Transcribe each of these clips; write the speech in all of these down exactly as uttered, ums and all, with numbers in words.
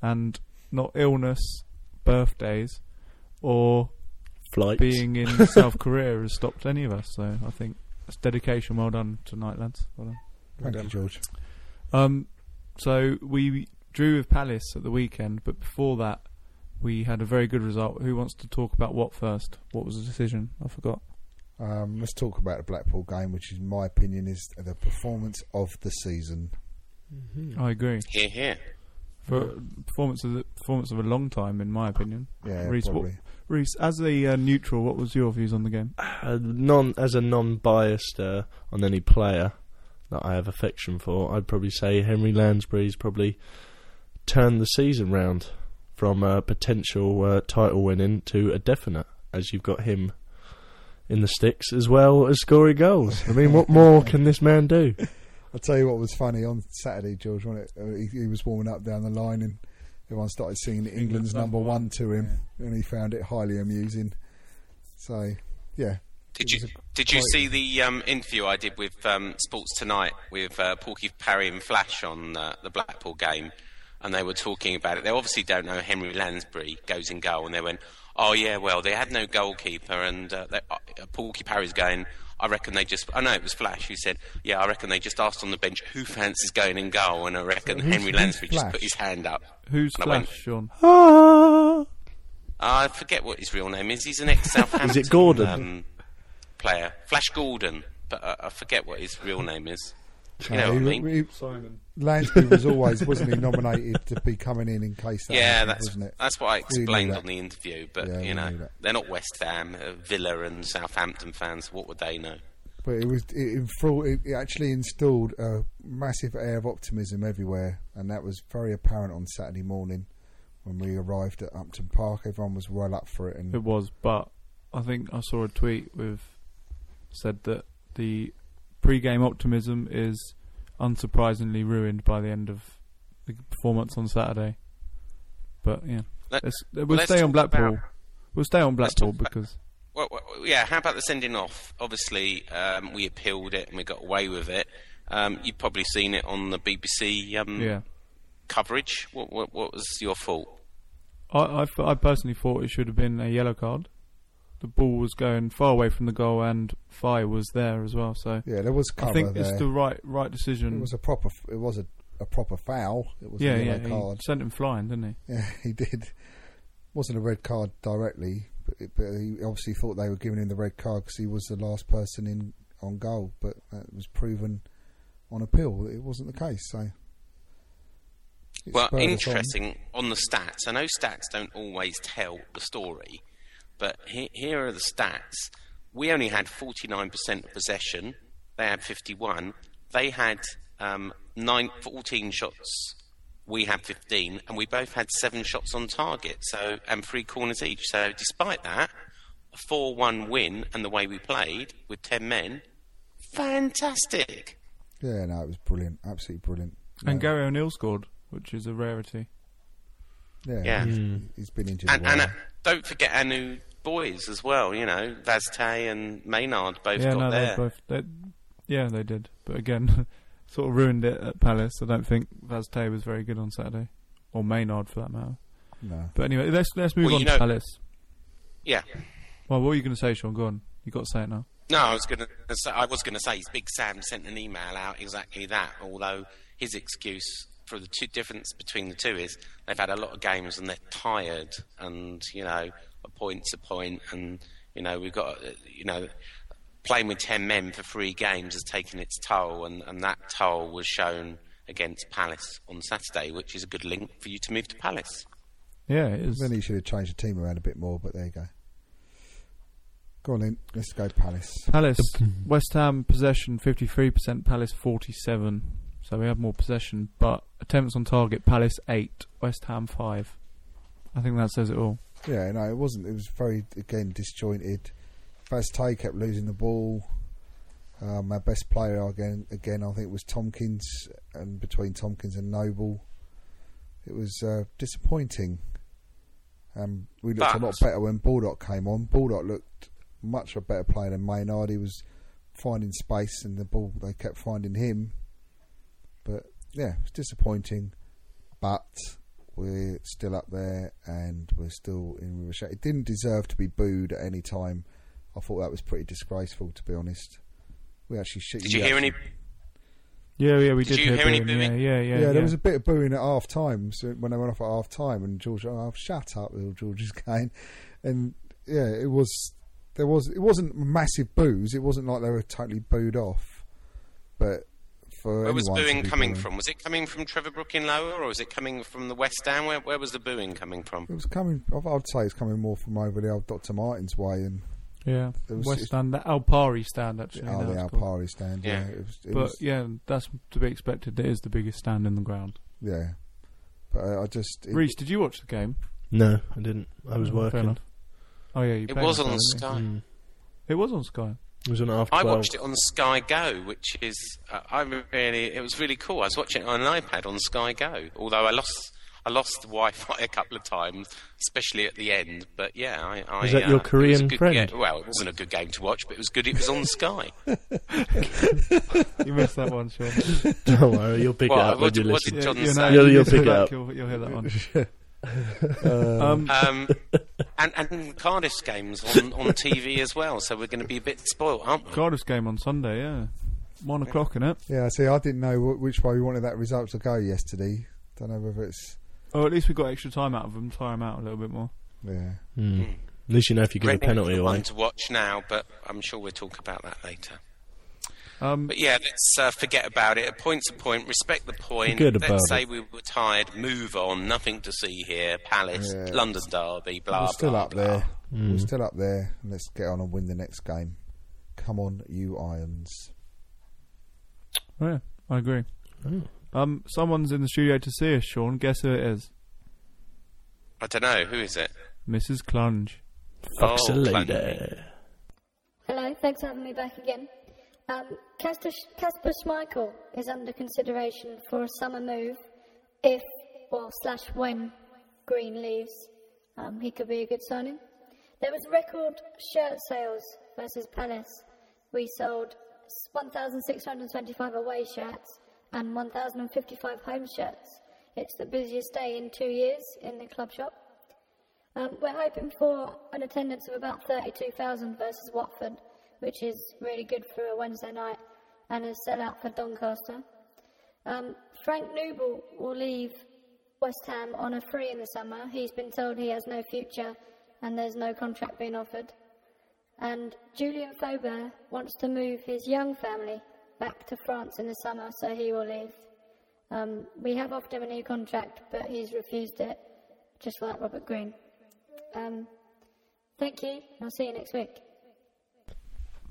and not illness, birthdays, or. Flights. Being in South Korea has stopped any of us, so I think that's dedication. Well done tonight, lads. Well done. Thank well done. You, George. Um, so we drew with Palace at the weekend, but before that, we had a very good result. Who wants to talk about what first? What was the decision? I forgot. Um, let's talk about the Blackpool game, which, in my opinion, is the performance of the season. Mm-hmm. I agree. Hear, hear. For performance of the performance of a long time, in my opinion. Yeah, Reece, probably. What, Rhys, as a uh, neutral, what was your views on the game? Uh, non, as a non-biased uh, on any player that I have affection for, I'd probably say Henry Lansbury's probably turned the season round from a potential uh, title winning to a definite, as you've got him in the sticks as well as scoring goals. I mean, what more can this man do? I'll tell you what was funny on Saturday, George, wasn't it? He, he was warming up down the line and everyone started singing England's number one to him, yeah. And he found it highly amusing. So, yeah. Did you did you see the um, interview I did with um, Sports Tonight with uh, Porky Parry and Flash on uh, the Blackpool game? And they were talking about it. They obviously don't know Henry Lansbury goes in goal. And they went, oh, yeah, well, they had no goalkeeper. And uh, they, uh, Porky Parry's going, I reckon they just... I oh, know it was Flash who said, yeah, I reckon they just asked on the bench, who fancies going in goal? And I reckon so Henry Lansbury just put his hand up. Who's and Flash, I went, Sean? Ah. I forget what his real name is. He's an ex-Southampton... Is it Gordon? Um, ...player. Flash Gordon. But uh, I forget what his real name is. You know uh, what he, I mean? He, Simon. Lansbury was always, wasn't he, nominated to be coming in in case that yeah, happened, that's, wasn't it? That's what I explained on the interview, but, yeah, you know, they're not West Ham, uh, Villa and Southampton fans, what would they know? But it was it, it, it actually instilled a massive air of optimism everywhere, and that was very apparent on Saturday morning when we arrived at Upton Park. Everyone was well up for it. And it was, but I think I saw a tweet with said that the pre-game optimism is unsurprisingly ruined by the end of the performance on Saturday. But, yeah. Let, let's, we'll, let's stay on Blackpool. About, we'll stay on Blackpool because... About, well, well, yeah, how about the sending off? Obviously, um, we appealed it and we got away with it. Um, you've probably seen it on the B B C um, yeah. coverage. What, what, what was your fault? I, I, I personally thought it should have been a yellow card. the ball was going far away from the goal and Fire was there as well. So yeah, there was cover. I think there. It's the right right decision. It was a proper. It was a, a proper foul. It was yeah, a yellow yeah. card. He sent him flying, didn't he? Yeah, he did. It wasn't a red card directly, but, it, but he obviously thought they were giving him the red card because he was the last person in on goal. But that was proven on appeal that it wasn't the case. So. It's well, interesting on. on the stats. I know stats don't always tell the story, but he, here are the stats. We only had forty-nine percent possession. They had fifty-one. They had um, nine, fourteen shots. We had fifteen, and we both had seven shots on target. So and three corners each. So despite that, a four one win and the way we played with ten men, fantastic. Yeah, no, it was brilliant, absolutely brilliant. And yeah. Gary O'Neill scored, which is a rarity. Yeah, yeah. He's, he's been injured. And, and uh, don't forget our new boys as well, you know, Vaz Tê and Maynard both yeah, got no, there. They both, they, yeah, they did. But again, sort of ruined it at Palace. I don't think Vaz Tê was very good on Saturday, or Maynard for that matter. No. But anyway, let's let's move well, on know, to Palace. Yeah. Well, what were you going to say, Sean? Go on. You've got to say it now. No, I was going to say, I was going to say Big Sam sent an email out exactly that, although his excuse for the two difference between the two is they've had a lot of games and they're tired, and you know a point's a point, and you know we've got you know playing with ten men for three games has taken its toll, and, and that toll was shown against Palace on Saturday, which is a good link for you to move to Palace. Yeah, it is. Then he should have changed the team around a bit more, but there you go. Go on in. Let's go Palace. Palace. West Ham possession fifty-three percent, Palace forty-seven. So we have more possession, but attempts on target, Palace eight, West Ham five. I think that says it all. Yeah, no, it wasn't. It was very, again, disjointed. Vaz Tê kept losing the ball. Um, our best player, again, again, I think, was Tompkins, and between Tompkins and Noble. It was uh, disappointing. Um, we looked but. a lot better when Baldock came on. Baldock looked much a better player than Maynard. He was finding space, and the ball, they kept finding him. But yeah, it's disappointing, but we're still up there and we're still in with a It didn't deserve to be booed at any time. I thought that was pretty disgraceful, to be honest. We actually shit. Did you hear actually... any? Yeah, yeah, we did. Did you hear, hear any booing? booing? Yeah, yeah, yeah, yeah. There yeah. was a bit of booing at half time. So when they went off at half time, and George, oh, shut up, little George's game, and yeah, it was there was it wasn't massive boos. It wasn't like they were totally booed off, but. Where was booing coming booing. from? Was it coming from Trevor Brooking lower, or was it coming from the West Ham? Where, where was the booing coming from? It was coming. I'd say it's coming more from over the old Doctor Martin's way, and yeah, was, West Ham, the Alpari stand actually. Oh, no, the Alpari stand. Yeah, yeah. It was, it but was, yeah, that's to be expected. It is the biggest stand in the ground. Yeah, but uh, I just. It, Rhys, did you watch the game? No, I didn't. I was oh, working. Oh yeah, you it was on Sky. Mm. It was on Sky. It was I watched it on Sky Go, which is uh, I really it was really cool. I was watching it on an iPad on Sky Go, although I lost I lost the Wi-Fi a couple of times, especially at the end. But yeah, I, I was that uh, your Korean friend? Game. Well, it wasn't a good game to watch, but it was good. It was on Sky. You missed that one, Sean. Don't worry, you'll pick well, it up. What, when you what did John yeah, say? You'll, you'll pick it up. You'll, you'll hear that one. um, um, and, and Cardiff's game's on, on T V as well, so we're going to be a bit spoilt, aren't we? Cardiff's game on Sunday, yeah, one yeah. o'clock, innit? Yeah, see, I didn't know which way we wanted that result to go yesterday. Don't know whether it's. Oh, at least we got extra time out of them, tire them out a little bit more. Yeah. Mm. Mm. At least you know if you get Reading a penalty away. One to watch now, but I'm sure we'll talk about that later. Um, but yeah, let's uh, forget about it. A point's a point. Respect the point. Let's say it. we were tired. Move on. Nothing to see here. Palace, yeah. London derby. Blah. We're still blah, up blah. there. Mm. We're still up there. Let's get on and win the next game. Come on, you Irons. Oh, yeah, I agree. Oh. Um, someone's in the studio to see us, Sean. Guess who it is? I don't know. Who is it? Missus Clunge. Fuck's oh, a lady. Hello. Thanks for having me back again. Um, Kasper Schmeichel is under consideration for a summer move if or slash when Green leaves. Um, he could be a good signing. There was record shirt sales versus Palace. We sold one thousand six hundred twenty-five away shirts and one thousand fifty-five home shirts. It's the busiest day in two years in the club shop. Um, we're hoping for an attendance of about thirty-two thousand versus Watford, which is really good for a Wednesday night, and a sellout for Doncaster. Um, Frank Noble will leave West Ham on a free in the summer. He's been told he has no future and there's no contract being offered. And Julian Faubert wants to move his young family back to France in the summer, so he will leave. Um, we have offered him a new contract, but he's refused it, just like Robert Green. Um, thank you, and I'll see you next week.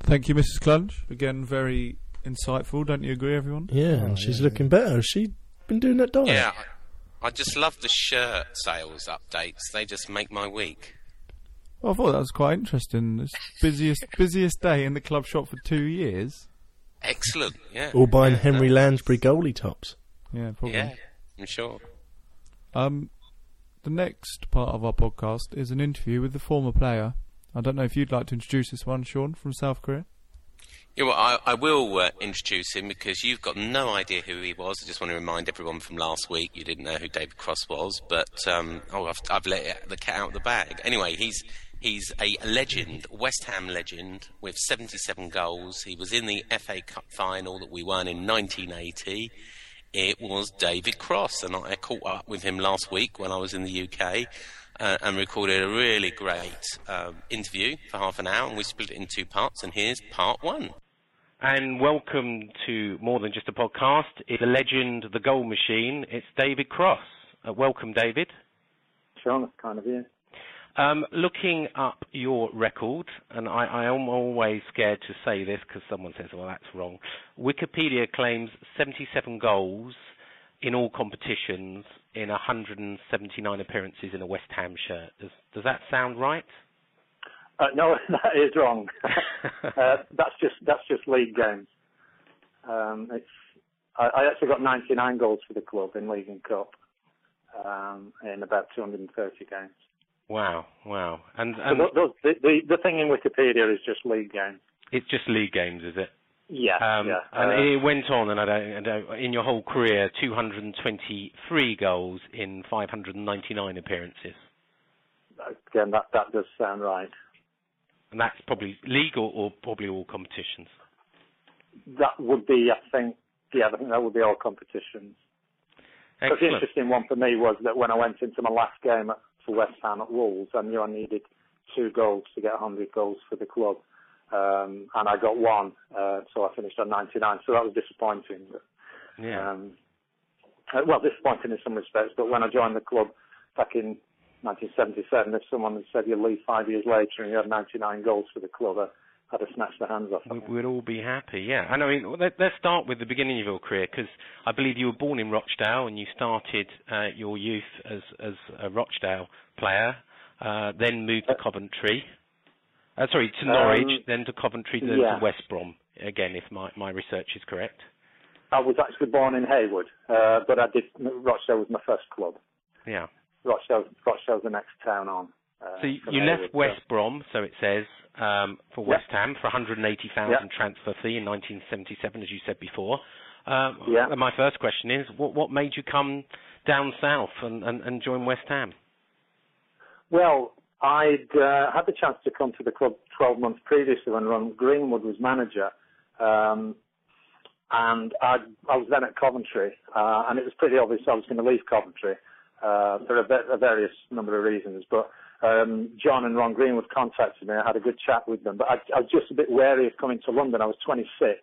Thank you, Missus Clunge. Again, very insightful, don't you agree, everyone? Yeah, and oh, she's yeah, looking yeah. better. Has she been doing that diet? Yeah, I just love the shirt sales updates. They just make my week. Well, I thought that was quite interesting. It's busiest busiest day in the club shop for two years. Excellent, yeah. All buying yeah, Henry Lansbury goalie tops. Yeah, probably. Yeah, I'm sure. Um, the next part of our podcast is an interview with the former player. I don't know if you'd like to introduce this one, Sean, from South Korea. Yeah, well, I, I will uh, introduce him because you've got no idea who he was. I just want to remind everyone from last week you didn't know who David Cross was, but um, oh, I've, I've let the cat out of the bag. Anyway, he's he's a legend, West Ham legend, with seventy-seven goals. He was in the F A Cup final that we won in nineteen eighty. It was David Cross, and I caught up with him last week when I was in the U K. Uh, and recorded a really great uh, interview for half an hour, and we split it in two parts, and here's part one. And welcome to More Than Just A Podcast. It's the legend, the goal machine. It's David Cross. Uh, welcome, David. Sean, that's kind of you. Um, looking up your record, and I, I am always scared to say this because someone says, well, that's wrong. Wikipedia claims seventy-seven goals in all competitions in one hundred seventy-nine appearances in a West Ham shirt. Does, does that sound right? Uh, no, that is wrong. uh, that's just that's just league games. Um, it's I, I actually got ninety-nine goals for the club in League and Cup um, in about two hundred thirty games. Wow, wow! And, and so those, the, the the thing in Wikipedia is just league games. It's just league games, is it? Yeah, um, yeah. And uh, it went on, and I don't, I don't, in your whole career, two hundred twenty-three goals in five hundred ninety-nine appearances. Again, that, that does sound right. And that's probably legal or probably all competitions? That would be, I think, yeah, I think that would be all competitions. Excellent. The interesting one for me was that when I went into my last game at, for West Ham at Wolves, I knew I needed two goals to get one hundred goals for the club. Um, and I got one, uh, so I finished on ninety-nine. So that was disappointing. But, yeah. Um, well, disappointing in some respects. But when I joined the club back in nineteen seventy-seven, if someone had said you leave five years later and you had ninety-nine goals for the club, I, I'd have snatched their hands off. We'd, we'd all be happy, yeah. And I mean, let, let's start with the beginning of your career because I believe you were born in Rochdale and you started uh, your youth as, as a Rochdale player, uh, then moved to Coventry. Uh, sorry, to Norwich, um, then to Coventry, then yeah. to West Brom, again, if my, my research is correct. I was actually born in Haywood, uh, but I did Rochdale was my first club. Yeah. Rochdale, Rochdale's the next town on. Uh, so you, you Haywood, left West so. Brom, so it says, um, for West yep. Ham for one hundred eighty thousand pounds yep. transfer fee in nineteen seventy-seven, as you said before. Um, yeah. And my first question is, what, what made you come down south and, and, and join West Ham? Well, I'd uh, had the chance to come to the club twelve months previously when Ron Greenwood was manager, um, and I'd, I was then at Coventry, uh, and it was pretty obvious I was going to leave Coventry uh, for a, bit, a various number of reasons. But um, John and Ron Greenwood contacted me. I had a good chat with them, but I, I was just a bit wary of coming to London. I was twenty-six,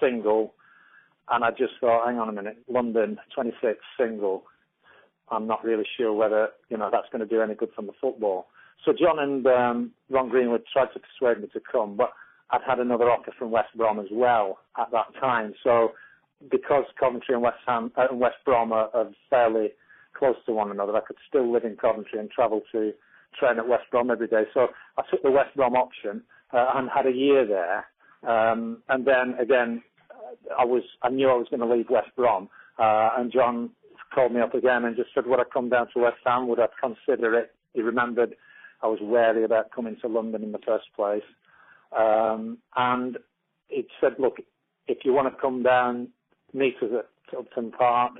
single, and I just thought, hang on a minute, London, twenty-six, single. I'm not really sure whether, you know, that's going to do any good from the football. So John and um, Ron Greenwood tried to persuade me to come, but I'd had another offer from West Brom as well at that time. So because Coventry and West Ham and uh, West Brom are, are fairly close to one another, I could still live in Coventry and travel to train at West Brom every day. So I took the West Brom option uh, and had a year there. Um, and then again, I was I knew I was going to leave West Brom, uh, and John called me up again and just said, would I come down to West Ham? Would I consider it? He remembered I was wary about coming to London in the first place. Um, and he said, look, if you want to come down, meet us at Upton Park.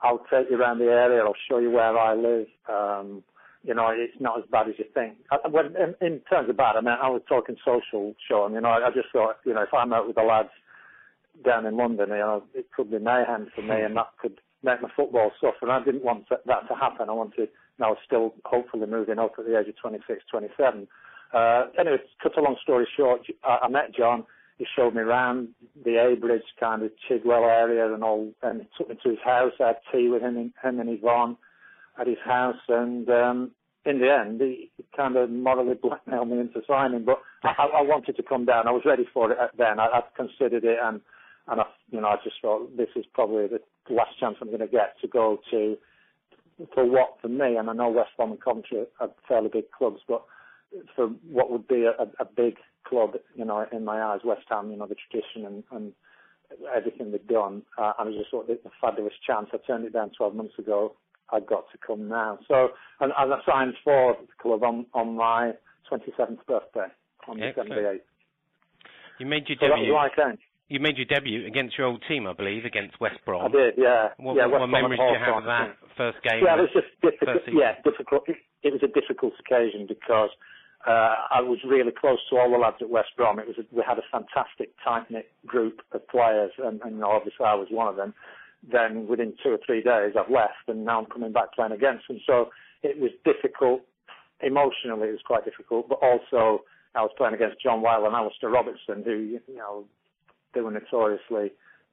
I'll take you around the area. I'll show you where I live. Um, You know, it's not as bad as you think. I, when, in, in terms of bad, I mean, I was talking social, Sean. You know, I, I just thought, you know, if I'm out with the lads down in London, you know, it could be mayhem for me, and that could make my football suffer. And I didn't want that to happen. I wanted, you know, still hopefully moving up at the age of twenty-six, twenty-seven. Uh, anyway, to cut a long story short, I, I met John. He showed me around the Abridge, kind of Chigwell area and all, and he took me to his house. I had tea with him, him and Yvonne at his house, and um, in the end, he kind of morally blackmailed me into signing, but I, I wanted to come down. I was ready for it then. I, I considered it, and, and I, you know, I just thought this is probably the last chance I'm going to get to go to, for what, for me, and I know West Brom and Coventry are fairly big clubs, but for what would be a, a big club, you know, in my eyes, West Ham, you know, the tradition and, and everything they've done. Uh, and I just thought it was a fabulous chance. I turned it down twelve months ago. I've got to come now. So, and, and I signed for the club on, on my twenty-seventh birthday, on December eighth. You made your so debut. That was my thing. You made your debut against your old team, I believe, against West Brom. I did, yeah. What, yeah, what memories do you have of that first game? Yeah, it was just difficult. Yeah, difficult. It, it was a difficult occasion because Uh, I was really close to all the lads at West Brom. It was a, we had a fantastic tight-knit group of players, and, and you know, obviously I was one of them. Then within two or three days, I've left, and now I'm coming back playing against them. So it was difficult emotionally. It was quite difficult, but also I was playing against John Lyall and Alistair Robertson, who, you know, they were notoriously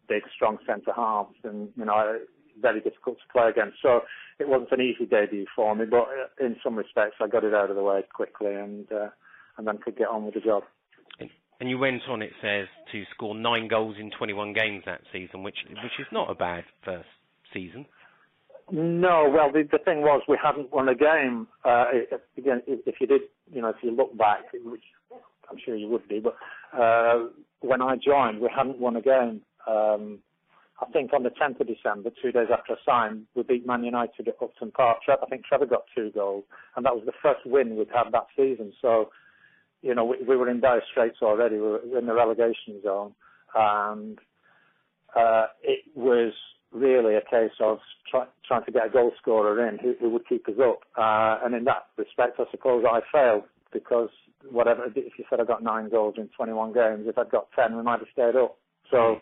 big, strong centre halves, and you know, very difficult to play against. So it wasn't an easy debut for me, but in some respects I got it out of the way quickly, and uh, and then could get on with the job. And you went on, it says, to score nine goals in twenty-one games that season, which which is not a bad first season. No, well, the, the thing was we hadn't won a game. Uh, again, if you did, you know, if you look back, which I'm sure you would do, but uh, when I joined, we hadn't won a game. Um, I think on the tenth of December, two days after I signed, we beat Man United at Upton Park. I think Trevor got two goals, and that was the first win we'd had that season. So, you know, we, we were in dire straits already. We were in the relegation zone, and uh, it was really a case of try, trying to get a goal scorer in who, who would keep us up. Uh, and in that respect, I suppose I failed, because whatever, if you said I got nine goals in twenty-one games, if I'd got ten, we might have stayed up. So...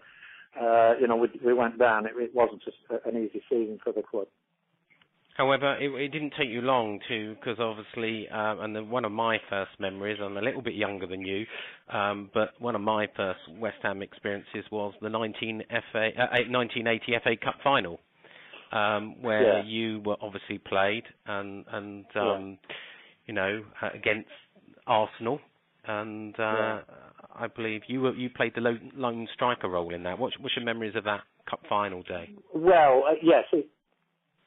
Uh, you know, we, we went down. It, it wasn't just a, an easy season for the club. However, it, it didn't take you long to, because obviously, um, and the, one of my first memories, I'm a little bit younger than you, um, but one of my first West Ham experiences was the nineteen F A, uh, nineteen eighty F A Cup final, um, where yeah. you were obviously played and, and um, yeah. you know, uh, against Arsenal. And uh, yeah. I believe you were, you played the lone striker role in that. What's, what's your memories of that cup final day? Well, uh, yes, it,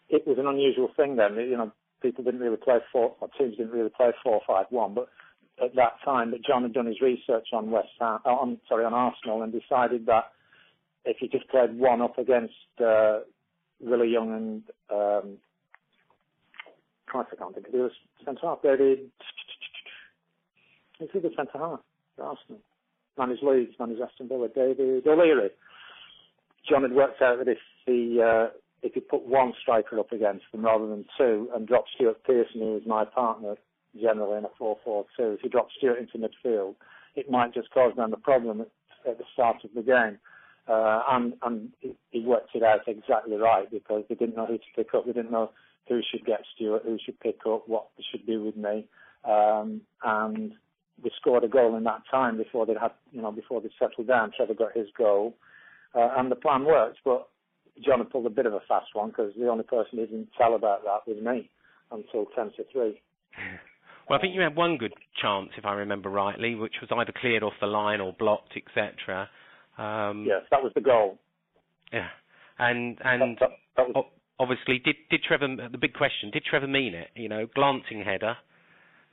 it was an unusual thing then. You know, people didn't really play four, or teams didn't really play four, five, one. But at that time, but John had done his research on West Ham, on sorry, on Arsenal, and decided that if you just played one up against uh, Willie Young and um, Christ, I can't think of it. It was centre half. They did. He's a good centre-half for Arsenal. Managed Leeds, managed Aston Villa, David O'Leary. John had worked out that if he, uh, if he put one striker up against them rather than two and dropped Stuart Pearson, who was my partner generally in a four four two, if he dropped Stuart into midfield, it might just cause them a problem at, at the start of the game. Uh, and and he worked it out exactly right, because they didn't know who to pick up. They didn't know who should get Stuart, who should pick up, what they should do with me. Um, and... We scored a goal in that time before they had, you know, before they settled down. Trevor got his goal, uh, and the plan worked. But John had pulled a bit of a fast one, because the only person who didn't tell about that was me until ten to three. Well, I think you had one good chance, if I remember rightly, which was either cleared off the line or blocked, et cetera. Um, yes, that was the goal. Yeah, and and that, that, that was... obviously, did did Trevor? The big question: did Trevor mean it? You know, glancing header.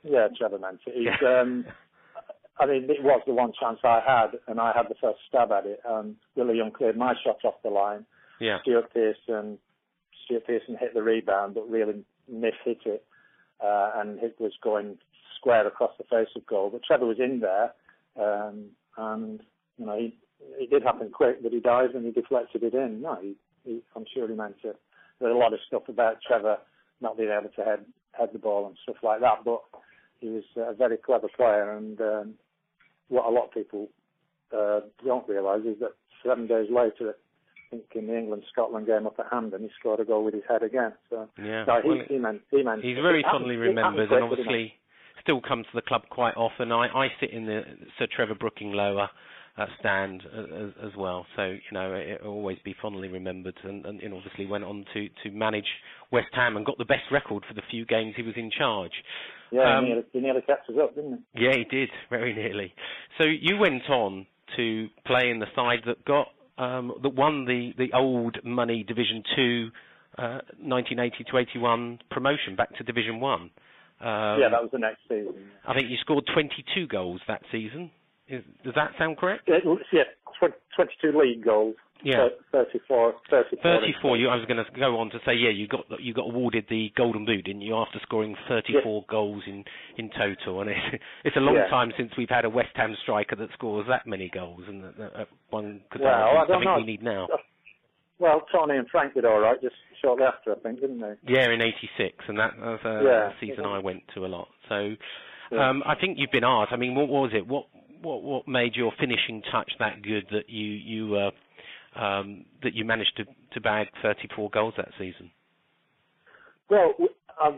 Yeah, Trevor meant it. Um, I mean, it was the one chance I had, and I had the first stab at it. Um, Willie Young cleared my shot off the line. Yeah. Stuart Pearson, Stuart Pearson hit the rebound, but really mishit it, uh, and it was going square across the face of goal. But Trevor was in there, um, and you know, he, it did happen quick, but he dived and he deflected it in. No, he, he, I'm sure he meant it. There's a lot of stuff about Trevor not being able to head head the ball and stuff like that. But he was a very clever player, and um, what a lot of people uh, don't realise is that seven days later, I think in the England-Scotland game up at Hampden, he scored a goal with his head again. So, yeah, so well, he, he meant, he meant he's very fondly remembered, and obviously still comes to the club quite often. I, I sit in the Sir Trevor Brooking lower uh, stand as, as well, so you know it will always be fondly remembered. And, and, and obviously went on to, to manage West Ham and got the best record for the few games he was in charge. Yeah, um, he, nearly, he nearly kept us up, didn't he? Yeah, he did, very nearly. So you went on to play in the side that got. Um, that won the, the old money Division Two, uh, nineteen eighty to eighty-one promotion back to Division One. Um, yeah, that was the next season. I think you scored twenty-two goals that season. Is, does that sound correct? It, yeah, tw- twenty-two league goals. Yeah, thirty-four. thirty-four. thirty-four you, I was going to go on to say, yeah, you got you got awarded the Golden Boot, didn't you, after scoring thirty-four yeah. goals in, in total? And it's it's a long yeah. time since we've had a West Ham striker that scores that many goals, and that, that one could well, I don't know. We need now. Well, Tony and Frank did all right just shortly after, I think, didn't they? Yeah, in eighty-six, and that was a yeah. season I went to a lot. So yeah. um, I think you've been asked. I mean, what was it? What what what made your finishing touch that good that you you were uh, Um, that you managed to, to bag thirty-four goals that season? Well, I,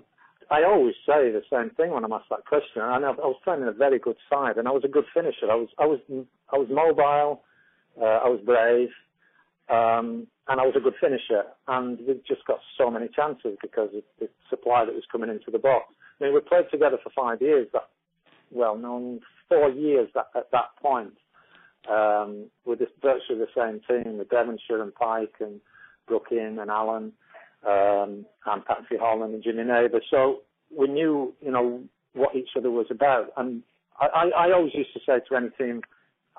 I always say the same thing when I'm asked that question. I, know, I was playing in a very good side, and I was a good finisher. I was, I was, I was mobile, uh, I was brave, um, and I was a good finisher. And we just got so many chances because of the supply that was coming into the box. I mean, we played together for five years. That, well, no, four years that, at that point. Um, with this, virtually the same team with Devonshire and Pike and Brooking and Allen um, and Patsy Holland and Jimmy Neighbour. So we knew, you know, what each other was about. And I, I, I always used to say to any team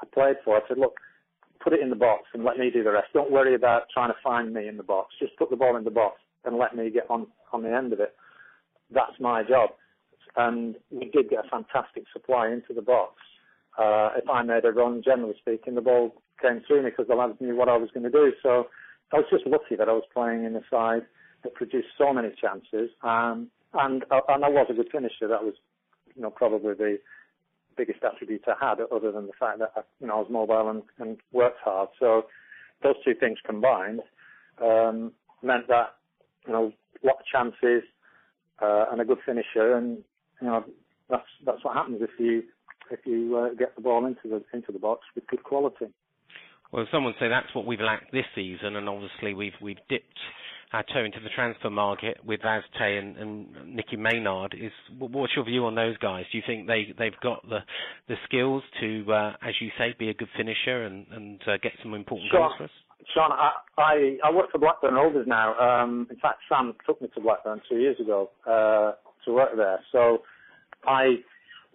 I played for, I said, look, put it in the box and let me do the rest. Don't worry about trying to find me in the box. Just put the ball in the box and let me get on, on the end of it. That's my job. And we did get a fantastic supply into the box. Uh, if I made a run, generally speaking, the ball came through me because the lads knew what I was going to do. So I was just lucky that I was playing in a side that produced so many chances, um, and and I was a good finisher. That was, you know, probably the biggest attribute I had, other than the fact that I, you know I was mobile and, and worked hard. So those two things combined um, meant that you know a lot of chances uh, and a good finisher, and you know that's that's what happens if you. if you uh, get the ball into the into the box with good quality. Well, some would say that's what we've lacked this season, and obviously we've we've dipped our toe into the transfer market with Vaz Tê and, and Nicky Maynard. Is what's your view on those guys? Do you think they they've got the the skills to, uh, as you say, be a good finisher and and uh, get some important Sean, goals for us? Sean, I I, I work for Blackburn Rovers now. Um, in fact, Sam took me to Blackburn two years ago uh, to work there. So I.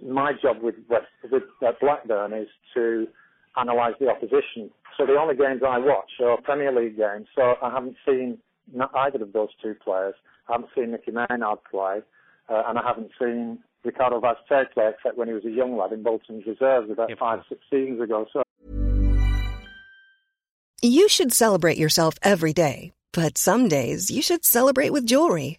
My job with West, with Blackburn is to analyse the opposition. So the only games I watch are Premier League games. So I haven't seen either of those two players. I haven't seen Nicky Maynard play, uh, and I haven't seen Ricardo Vaz Tê play except when he was a young lad in Bolton's reserves about yep. five, six seasons ago. So you should celebrate yourself every day, but some days you should celebrate with jewellery.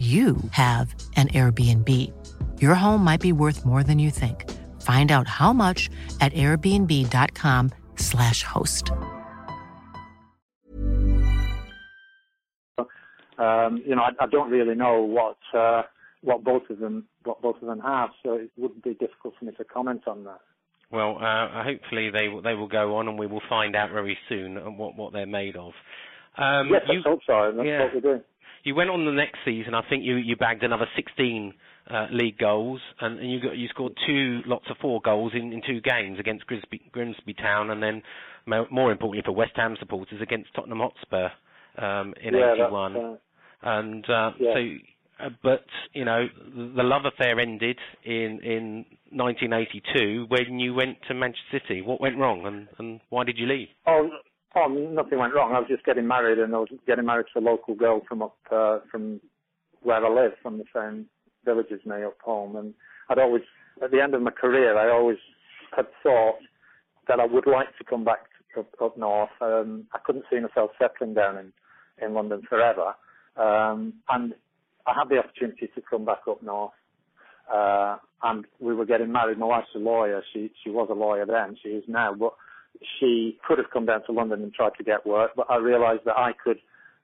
you have an Airbnb. Your home might be worth more than you think. Find out how much at airbnb.com slash host. Um, you know, I, I don't really know what uh, what both of them what both of them have, so it would be difficult for me to comment on that. Well, uh, hopefully they they will go on, and we will find out very soon what what they're made of. Um, yes, you, I hope so. And that's yeah. what we're doing. You went on the next season. I think you, you bagged another sixteen uh, league goals, and, and you got, you scored two lots of four goals in, in two games against Grimsby, Grimsby Town, and then more importantly for West Ham supporters against Tottenham Hotspur um, in yeah, eighty-one. Uh, and uh, yeah. so, uh, but you know, the love affair ended in in nineteen eighty-two when you went to Manchester City. What went wrong, and, and why did you leave? Oh. Oh, nothing went wrong. I was just getting married, and I was getting married to a local girl from up uh, from where I live, from the same village as me up home. And I'd always, at the end of my career, I always had thought that I would like to come back to, up, up north. Um, I couldn't see myself settling down in, in London forever. Um, and I had the opportunity to come back up north. Uh, and we were getting married. My wife's a lawyer. She she was a lawyer then. She is now, but she could have come down to London and tried to get work, but I realised that I could,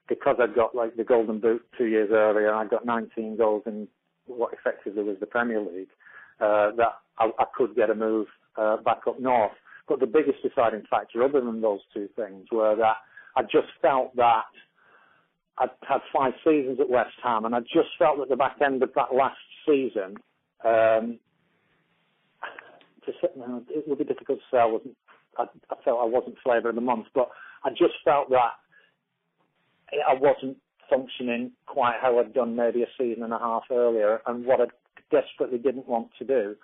because I'd got like the Golden Boot two years earlier, and I'd got nineteen goals in what effectively was the Premier League, uh, that I, I could get a move uh, back up north. But the biggest deciding factor, other than those two things, were that I just felt that I'd had five seasons at West Ham, and I just felt that the back end of that last season, um, to sit, it would be difficult to say I wasn't, I, I felt I wasn't flavour of the month, but I just felt that I wasn't functioning quite how I'd done maybe a season and a half earlier. And what I desperately didn't want to do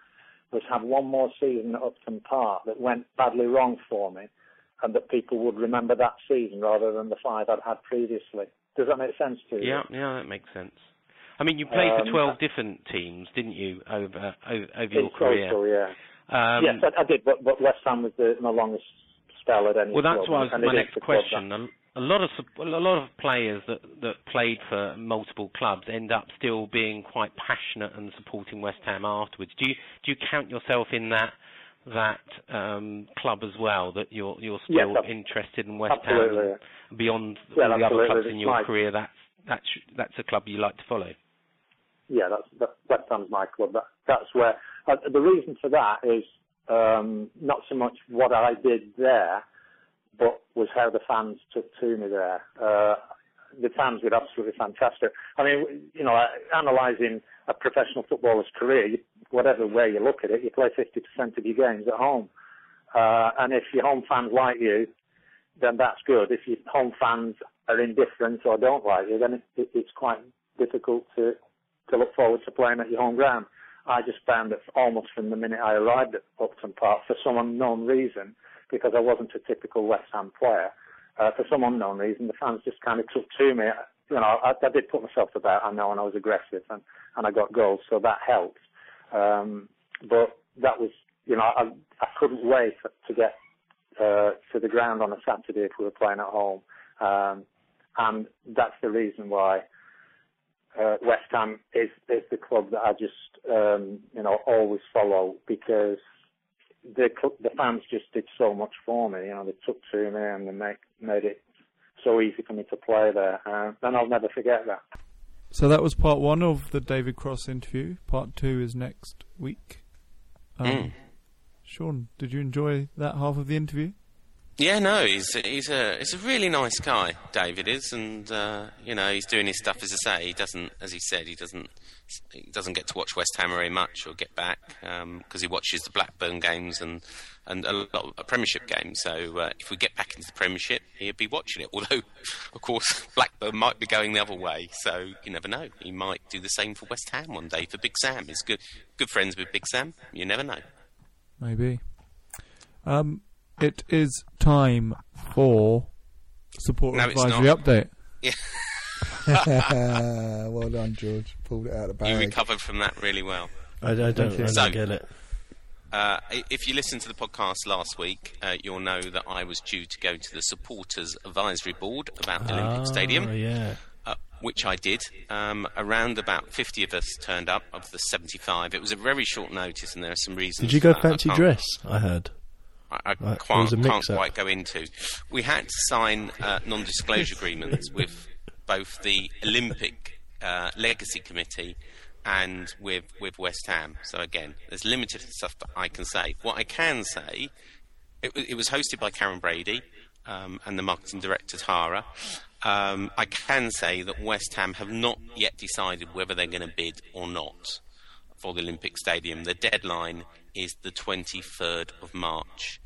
was have one more season at Upton Park that went badly wrong for me, and that people would remember that season rather than the five I'd had previously. Does that make sense to you? Yeah, yeah, that makes sense. I mean, you played um, for twelve different teams, didn't you, over over, over your career? Total, yeah. Um, yes, I, I did, but, but West Ham was the, my longest spell at any club. Well, that's why my next question. A, a lot of a lot of players that, that played for multiple clubs end up still being quite passionate and supporting West Ham afterwards. Do you do you count yourself in that that um, club as well? That you're you're still yes, interested in West Ham and beyond yeah, all the other clubs in your my, career. That's that's that's a club you like to follow. Yeah, that's that, West Ham's my club. That, that's where. Uh, the reason for that is um, not so much what I did there, but was how the fans took to me there. Uh, the fans were absolutely fantastic. I mean, you know, analysing a professional footballer's career, you, whatever way you look at it, you play fifty percent of your games at home. Uh, and if your home fans like you, then that's good. If your home fans are indifferent or don't like you, then it, it, it's quite difficult to, to look forward to playing at your home ground. I just found that almost from the minute I arrived at Upton Park, for some unknown reason, because I wasn't a typical West Ham player, uh, for some unknown reason, the fans just kind of took to me. You know, I, I did put myself about, I know, and I was aggressive, and, and I got goals, so that helped. Um, but that was, you know, I, I couldn't wait to get uh, to the ground on a Saturday if we were playing at home. Um, and that's the reason why Uh, West Ham is, is the club that I just, um, you know, always follow, because the the fans just did so much for me. You know, they took to me and they make, made it so easy for me to play there. Uh, and I'll never forget that. So that was part one of the David Cross interview. Part two is next week. Um, Sean, did you enjoy that half of the interview? Yeah, no, he's he's a he's a really nice guy, David is, and uh, you know, he's doing his stuff, as I say. He doesn't, as he said, he doesn't he doesn't get to watch West Ham very much or get back because um, he watches the Blackburn games and and a lot of Premiership games. So uh, if we get back into the Premiership, he'd be watching it. Although, of course, Blackburn might be going the other way, so you never know. He might do the same for West Ham one day for Big Sam. He's good good friends with Big Sam. You never know. Maybe. Um. It is time for Supporter no, Advisory Update. Yeah. Well done, George. Pulled it out of the bag. You recovered from that really well. I, I don't, I don't so, get it. Uh, if you listened to the podcast last week, uh, you'll know that I was due to go to the Supporters Advisory Board about the ah, Olympic Stadium, yeah. uh, which I did. Um, around about fifty of us turned up, of the seventy-five. It was a very short notice, and there are some reasons. Did you go fancy I dress, I heard? I right, quite, can't quite go into. We had to sign uh, non-disclosure agreements with both the Olympic uh, Legacy Committee and with with West Ham. So again, there's limited stuff that I can say. What I can say, it, it was hosted by Karen Brady um, and the marketing director Tara. Um, I can say that West Ham have not yet decided whether they're going to bid or not for the Olympic Stadium. The deadline is the twenty-third of March.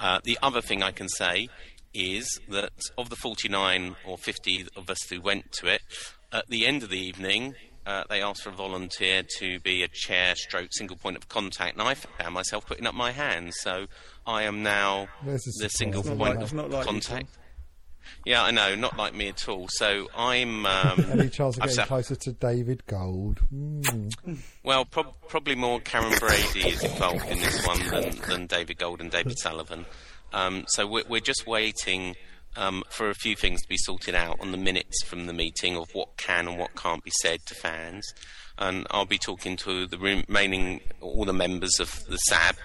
Uh, the other thing I can say is that of the forty-nine or fifty of us who went to it, at the end of the evening, uh, they asked for a volunteer to be a chair stroke single point of contact, and I found myself putting up my hand, so I am now the single point of contact. Yeah, I know, not like me at all. So I'm. Um, Ellie Charles are getting sat- closer to David Gold. Mm. Well, prob- probably more Karen Brady is involved in this one than, than David Gold and David Sullivan. Um, so we're, we're just waiting um, for a few things to be sorted out on the minutes from the meeting of what can and what can't be said to fans. And I'll be talking to the remaining, all the members of the S A B.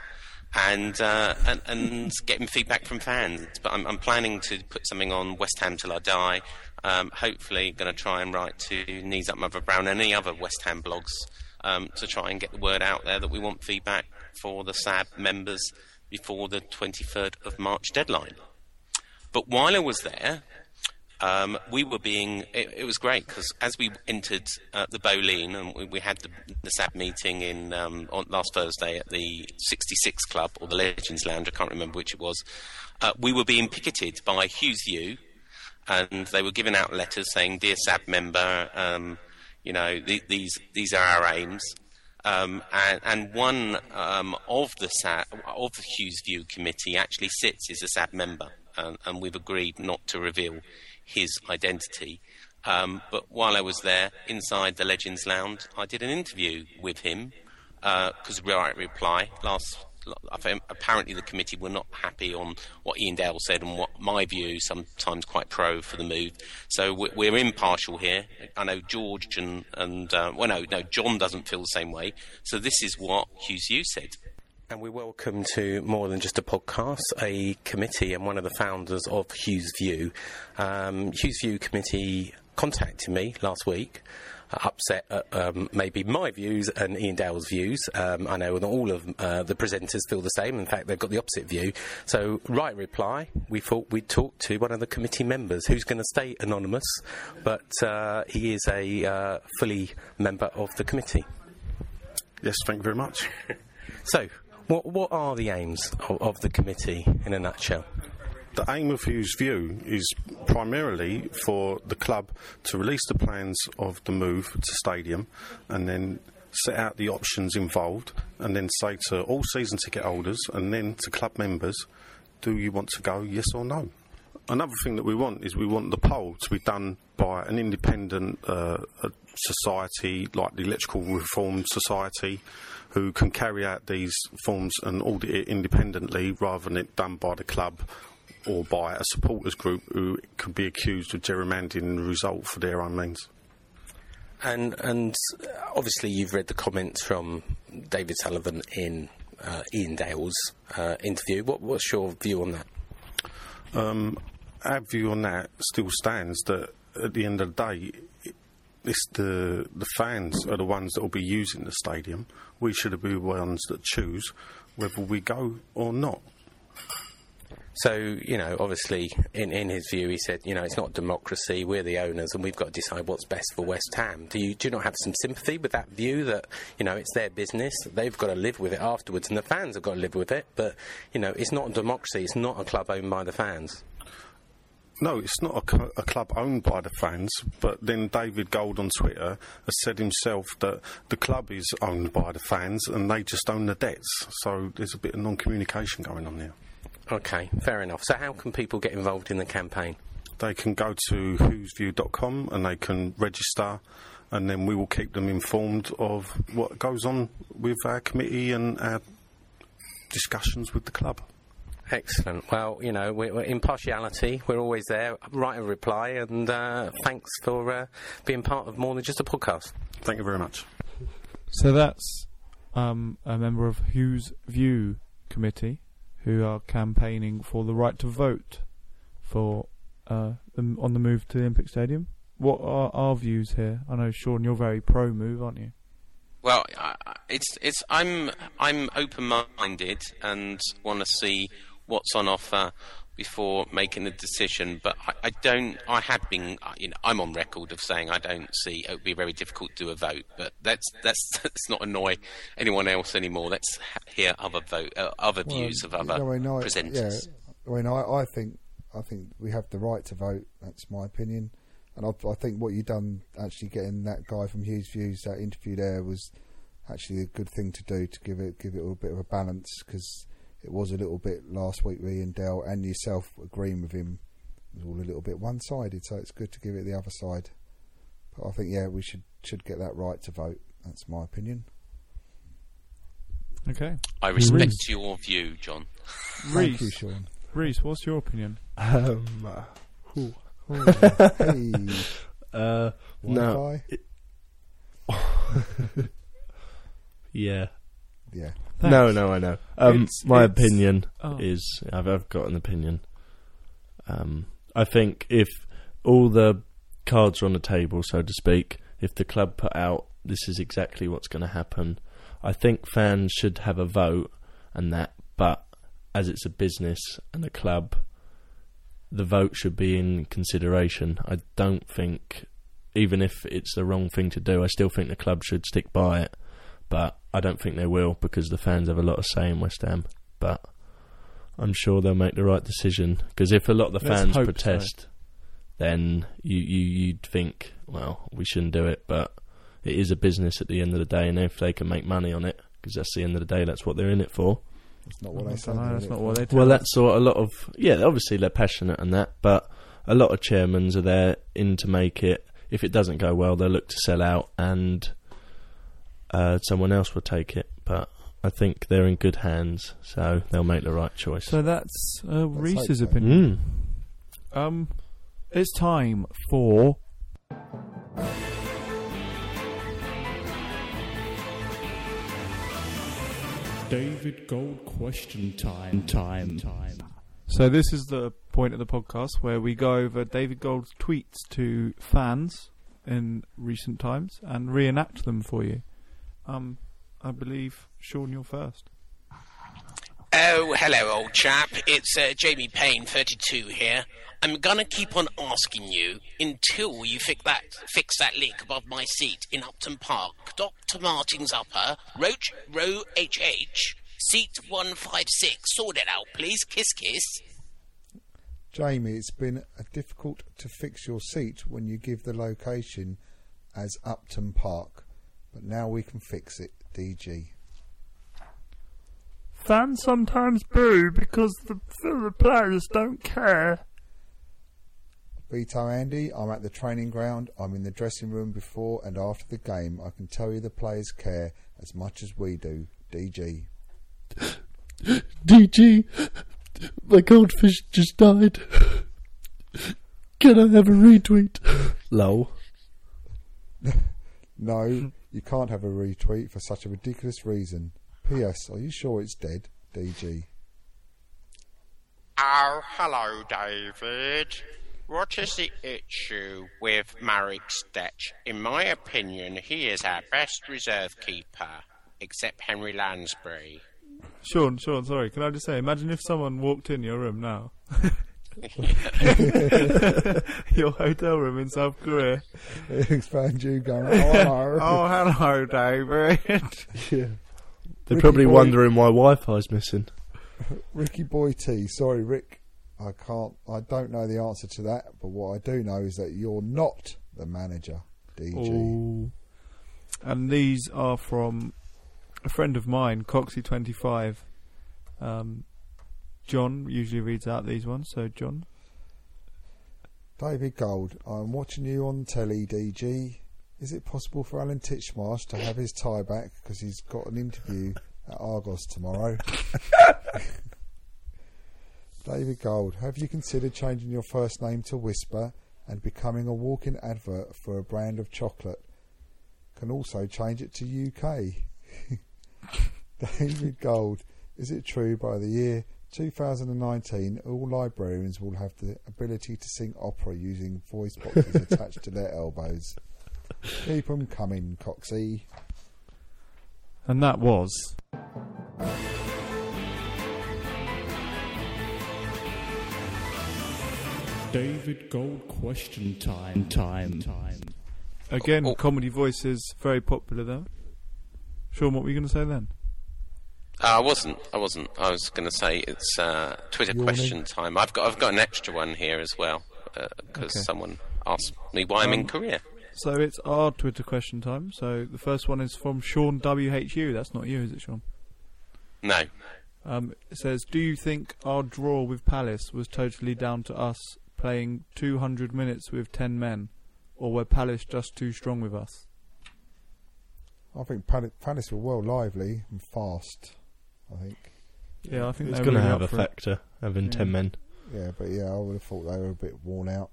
And, uh, and and getting feedback from fans. But I'm, I'm planning to put something on West Ham Till I Die. Um, hopefully going to try and write to Knees Up Mother Brown and any other West Ham blogs um, to try and get the word out there that we want feedback for the S A B members before the twenty-third of March deadline. But while I was there, um, we were being... It, it was great, because as we entered uh, the Bowleen, and we, we had the, the S A B meeting in um, on last Thursday at the sixty-six Club, or the Legends Lounge, I can't remember which it was, uh, we were being picketed by Hughes View, and they were giving out letters saying, "Dear S A B member, um, you know, th- these these are our aims." Um, and, and one um, of the S A B, of the Hughes View committee actually sits as a S A B member, and, and we've agreed not to reveal his identity. Um, but while I was there, inside the Legends Lounge, I did an interview with him, because uh, Right Reply, last, apparently the committee were not happy on what Ian Dale said and what my view, sometimes quite pro for the move. So we're impartial here. I know George and, and uh, well, no, no, John doesn't feel the same way. So this is what Hughes Hughes said. And we welcome to More Than Just A Podcast, a committee and one of the founders of Hughes View. Um, Hughes View committee contacted me last week, uh, upset at um, maybe my views and Ian Dale's views. Um, I know not all of uh, the presenters feel the same. In fact, they've got the opposite view. So, Right Reply, we thought we'd talk to one of the committee members who's going to stay anonymous, but uh, he is a uh, fully member of the committee. Yes, thank you very much. So... What what are the aims of, of the committee in a nutshell? The aim of Hughes View is primarily for the club to release the plans of the move to stadium and then set out the options involved and then say to all season ticket holders and then to club members, do you want to go, yes or no? Another thing that we want is we want the poll to be done by an independent uh, society like the Electrical Reform Society, who can carry out these forms and audit it independently rather than it done by the club or by a supporters group who could be accused of gerrymandering the result for their own means. And and obviously you've read the comments from David Sullivan in uh, Ian Dale's uh, interview. What, what's your view on that? Um, our view on that still stands that at the end of the day... It's the the fans are the ones that will be using the stadium. We should be the ones that choose whether we go or not. So, you know, obviously, in, in his view, he said, you know, it's not democracy, we're the owners, and we've got to decide what's best for West Ham. Do you do you not have some sympathy with that view that, you know, it's their business, that they've got to live with it afterwards, and the fans have got to live with it, but, you know, it's not democracy, it's not a club owned by the fans? No, it's not a, cl- a club owned by the fans, but then David Gold on Twitter has said himself that the club is owned by the fans and they just own the debts. So there's a bit of non-communication going on there. OK, fair enough. So how can people get involved in the campaign? They can go to whose view dot com and they can register, and then we will keep them informed of what goes on with our committee and our discussions with the club. Excellent. Well, you know, we're, we're impartiality, we're always there. Write a reply, and uh, thanks for uh, being part of More Than Just A Podcast. Thank you very much. So that's um, a member of Hughes View Committee who are campaigning for the right to vote for uh, the, on the move to the Olympic Stadium. What are our views here? I know, Sean, you're very pro-move, aren't you? Well, it's it's I'm I'm open-minded and want to see what's on offer before making a decision, but I, I don't, I have been, you know, I'm on record of saying I don't see, it would be very difficult to do a vote, but that's, that's, let's not annoy anyone else anymore, let's hear other vote, uh, other well, views of other no, I mean, I, presenters. Yeah, I mean, I, I think, I think we have the right to vote, that's my opinion, and I, I think what you've done, actually getting that guy from Hughes Views, that interview there, was actually a good thing to do, to give it, give it a bit of a balance, because it was a little bit last week, with Ian Dell and yourself agreeing with him. It was all a little bit one-sided, so it's good to give it the other side. But I think, yeah, we should should get that right to vote. That's my opinion. Okay. I respect Rhys. Your view, John. Rhys. Thank you, Sean. Rhys, what's your opinion? Um, uh, oh, hey. uh, no. It... yeah. Yeah. Thanks. No, no, I know. Um, it's, my it's, opinion oh. is... I've, I've got an opinion. Um, I think if all the cards are on the table, so to speak, if the club put out, this is exactly what's going to happen, I think fans should have a vote and that, but as it's a business and a club, the vote should be in consideration. I don't think, even if it's the wrong thing to do, I still think the club should stick by it. But I don't think they will, because the fans have a lot of say in West Ham. But I'm sure they'll make the right decision, because if a lot of the Let's fans protest, so. then you, you, you'd think, well, we shouldn't do it. But it is a business at the end of the day, and if they can make money on it, because that's the end of the day, that's what they're in it for. That's not what I said. That's not what they do. Well, that's what a lot of... Yeah, obviously they're passionate and that, but a lot of chairmans are there in to make it. If it doesn't go well, they'll look to sell out and... Uh, someone else will take it, but I think they're in good hands, so they'll make the right choice. So that's uh, Rhys's opinion. Mm. Um, it's time for... David Gold question time. Time. Time. So this is the point of the podcast where we go over David Gold's tweets to fans in recent times and reenact them for you. Um, I believe, Sean, you're first. Oh, hello, old chap. It's uh, Jamie Payne, thirty-two here. I'm gonna keep on asking you until you fix that fix that leak above my seat in Upton Park, Doctor Martin's upper, Roach, row H H, seat one five six. Sort it out, please. Kiss, kiss. Jamie, it's been difficult to fix your seat when you give the location as Upton Park. But now we can fix it, D G. Fans sometimes boo because the, the players don't care. Vito Andy, I'm at the training ground. I'm in the dressing room before and after the game. I can tell you the players care as much as we do, D G. D G, my goldfish just died. Can I have a retweet? Lol. No. You can't have a retweet for such a ridiculous reason. P S. Are you sure it's dead, D G? Oh, hello, David. What is the issue with Marek Stech? In my opinion, he is our best reserve keeper, except Henry Lansbury. Sean, Sean, sorry, can I just say, imagine if someone walked in your room now. Your hotel room in South Korea. It's found you going, oh, hello. Oh, hello, David. Yeah. They're Ricky probably Boy. Wondering why Wi-Fi's missing. Ricky Boy T, sorry, Rick, I can't, I don't know the answer to that, but what I do know is that you're not the manager, D G. Ooh. And these are from a friend of mine, Coxie twenty-five. Um, John usually reads out these ones, so John. David Gold, I'm watching you on telly, D G. Is it possible for Alan Titchmarsh to have his tie back because he's got an interview at Argos tomorrow? David Gold, have you considered changing your first name to Whisper and becoming a walking advert for a brand of chocolate? Can also change it to U K. David Gold, is it true by the year two thousand nineteen all librarians will have the ability to sing opera using voice boxes attached to their elbows? Keep them coming, Coxie. And that was... David Gold question time, time, time. Again, oh, oh. Comedy voices, very popular there. Sean, what were you going to say then? Uh, I wasn't. I wasn't. I was going to say it's uh, Twitter Your question name? time. I've got. I've got an extra one here as well because uh, okay. someone asked me why um, I'm in Korea. So it's our Twitter question time. So the first one is from Sean W H U. That's not you, is it, Sean? No. Um, it says, do you think our draw with Palace was totally down to us playing two hundred minutes with ten men, or were Palace just too strong with us? I think Pal- Palace were well lively and fast. I think. Yeah, I think it's going to have a factor having yeah. ten men. Yeah, but yeah, I would have thought they were a bit worn out.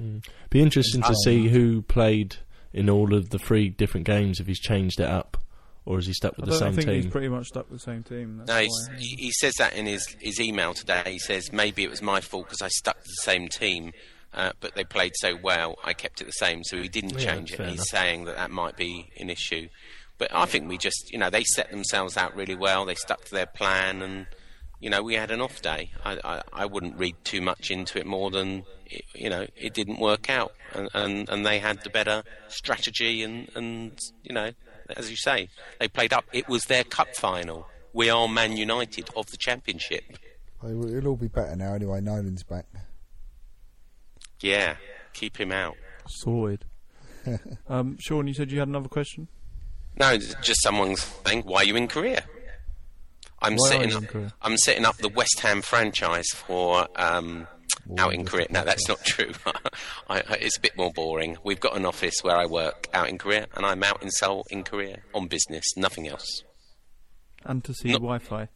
Mm. Be interesting to see who played in all of the three different games. If he's changed it up, or is he stuck with I the same team? I think he's pretty much stuck with the same team. That's no, he's, he says that in his his email today. He says maybe it was my fault because I stuck to the same team. Uh, but they played so well, I kept it the same, so he didn't yeah, change it. He's enough. saying that that might be an issue. But I think we just, you know, they set themselves out really well. They stuck to their plan and, you know, we had an off day. I, I, I wouldn't read too much into it more than, it, you know, it didn't work out. And, and, and they had the better strategy and, and, you know, as you say, they played up. It was their cup final. We are Man United of the Championship. It'll all be better now anyway. Nolan's back. Yeah, keep him out. Sorted. um, Sean, you said you had another question? No, just someone's saying, why are you in Korea? I'm why setting up, Korea? I'm setting up the West Ham franchise for um, out in Korea. No, that's not true. I, it's a bit more boring. We've got an office where I work out in Korea, and I'm out in Seoul in Korea on business, nothing else. And to see not- Wi-Fi.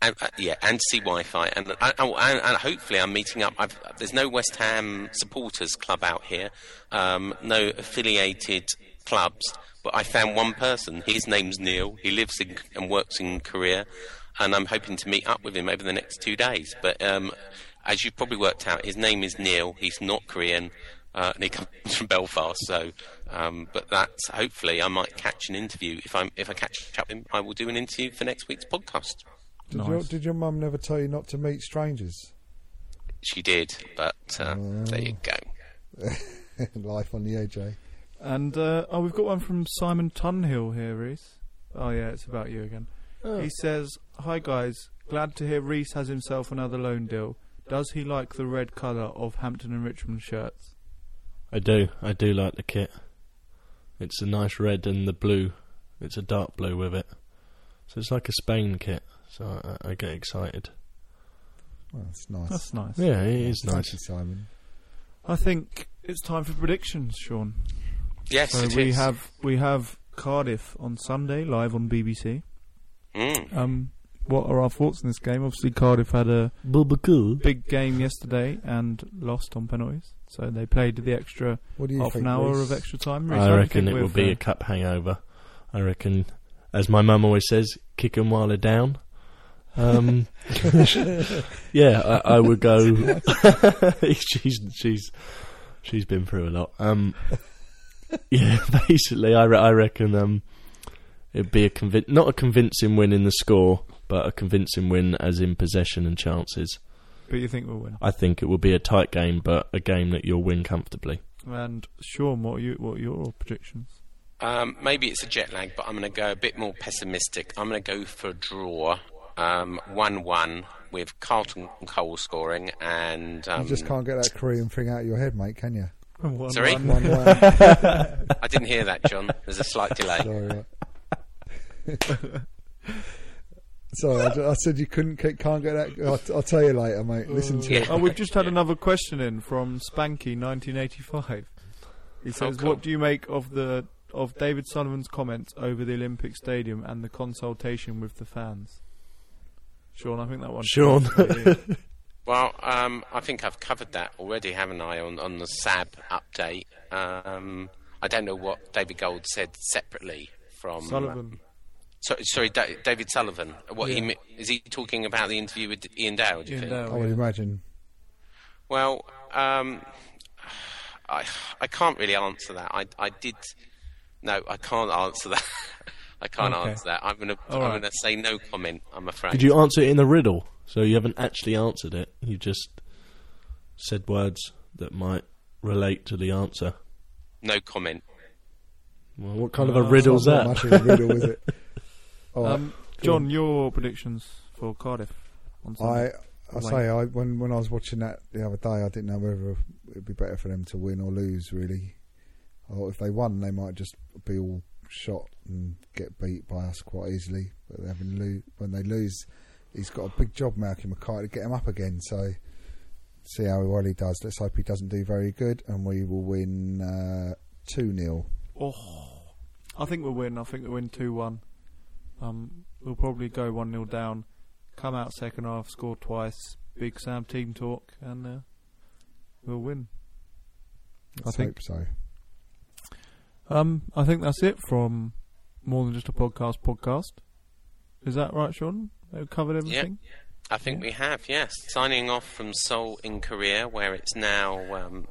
And, uh, yeah, and see Wi-Fi, and, uh, and, and hopefully I'm meeting up. I've, there's no West Ham supporters club out here, um, no affiliated clubs. But I found one person. His name's Neil. He lives in, and works in Korea, and I'm hoping to meet up with him over the next two days. But um, as you've probably worked out, his name is Neil. He's not Korean, uh, and he comes from Belfast. So, um, but that's hopefully I might catch an interview. If I if I catch up with him, I will do an interview for next week's podcast. Did, nice. your, did your mum never tell you not to meet strangers? She did, but uh, oh. there you go. Life on the edge, eh? And uh, oh, we've got one from Simon Tunhill here, Rhys. Oh, yeah, it's about you again. Oh. He says, hi, guys. Glad to hear Rhys has himself another loan deal. Does he like the red colour of Hampton and Richmond shirts? I do. I do like the kit. It's a nice red and the blue. It's a dark blue with it. So it's like a Spain kit. So I, I get excited. Well, that's nice. That's nice. Yeah, it is nice. Thank you, Simon. I think it's time for predictions, Sean. Yes, so it we is. Have, we have Cardiff on Sunday, live on B B C. Mm. Um, what are our thoughts on this game? Obviously, Cardiff had a Bubba-coo. big game yesterday and lost on penalties. So they played the extra half an hour Reece? of extra time. Reece, I reckon it will be uh, a cup hangover. I reckon, as my mum always says, kick 'em while they're down. Um, yeah, I, I would go. she's she's she's been through a lot. Um, yeah, basically, I re- I reckon um, it'd be a convi- not a convincing win in the score, but a convincing win as in possession and chances. But you think we'll win? I think it will be a tight game, but a game that you'll win comfortably. And Sean, what are, you, what are your predictions? Um, maybe it's a jet lag, but I'm going to go a bit more pessimistic. I'm going to go for a draw, um, one one, with Carlton Cole scoring. And um, you just can't get that Korean thing out of your head, mate, can you? One, Sorry? One, one, one. I didn't hear that, John. There's a slight delay. Sorry, Sorry I, just, I said you couldn't, can't get that. I'll, I'll tell you later, mate. Listen to yeah. it. Oh, we've just had yeah. another question in from Spanky nineteen eighty-five. He says, oh, cool. What do you make of the of David Sullivan's comments over the Olympic Stadium and the consultation with the fans? Sean, I think that one. Sean. Well, um, I think I've covered that already, haven't I, on, on the S A B update. Um, I don't know what David Gold said separately from... Sullivan. Um, so, sorry, da- David Sullivan. What yeah. he, is he talking about the interview with Ian Dow, do you Ian think? Dow, I would yeah. imagine. Well, um, I I can't really answer that. I I did... No, I can't answer that. I can't okay. answer that. I'm going to I'm right. going to say no comment, I'm afraid. Did you answer it in the riddle? So you haven't actually answered it. You just said words that might relate to the answer. No comment. Well, what kind no, of a riddle's that? Not much of a riddle, is it? All right, um, cool. John, your predictions for Cardiff? On I I say I, when when I was watching that the other day, I didn't know whether it'd be better for them to win or lose. Really, or if they won, they might just be all shot and get beat by us quite easily. But having lo- when they lose. He's got a big job, Malcolm McKay, to get him up again. So, see how well he does. Let's hope he doesn't do very good, and we will win uh, two nil. Oh, I think we'll win. I think we'll win two one. Um, we'll probably go one nil down, come out second half, score twice, Big Sam team talk, and uh, we'll win. Let's I think hope so. Um, I think that's it from More Than Just a Podcast podcast. Is that right, Sean? They've covered everything? Yeah, I think yeah. we have, yes. Signing off from Seoul in Korea, where it's now um,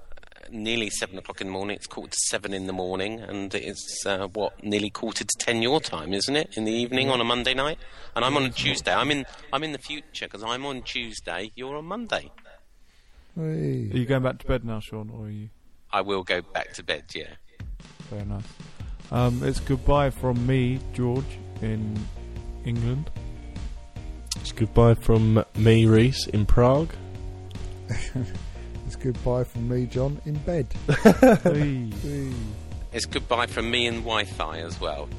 nearly seven o'clock in the morning. It's quarter to seven in the morning, and it's, uh, what, nearly quarter to ten your time, isn't it, in the evening on a Monday night? And I'm on a Tuesday. I'm in I'm in the future, because I'm on Tuesday, you're on Monday. Hey. Are you going back to bed now, Sean, or are you...? I will go back to bed, yeah. Fair enough. Um, it's goodbye from me, George, in England. It's goodbye from me, Rhys, in Prague. It's goodbye from me, John, in bed. Hey. Hey. It's goodbye from me and Wi-Fi as well.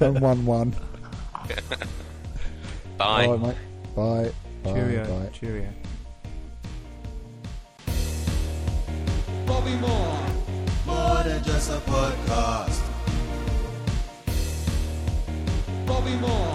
And one one. Bye. Bye, mate. Bye. Bye. Cheerio. Bye. Cheerio. Bobby Moore, more than just a podcast. Bobby Moore.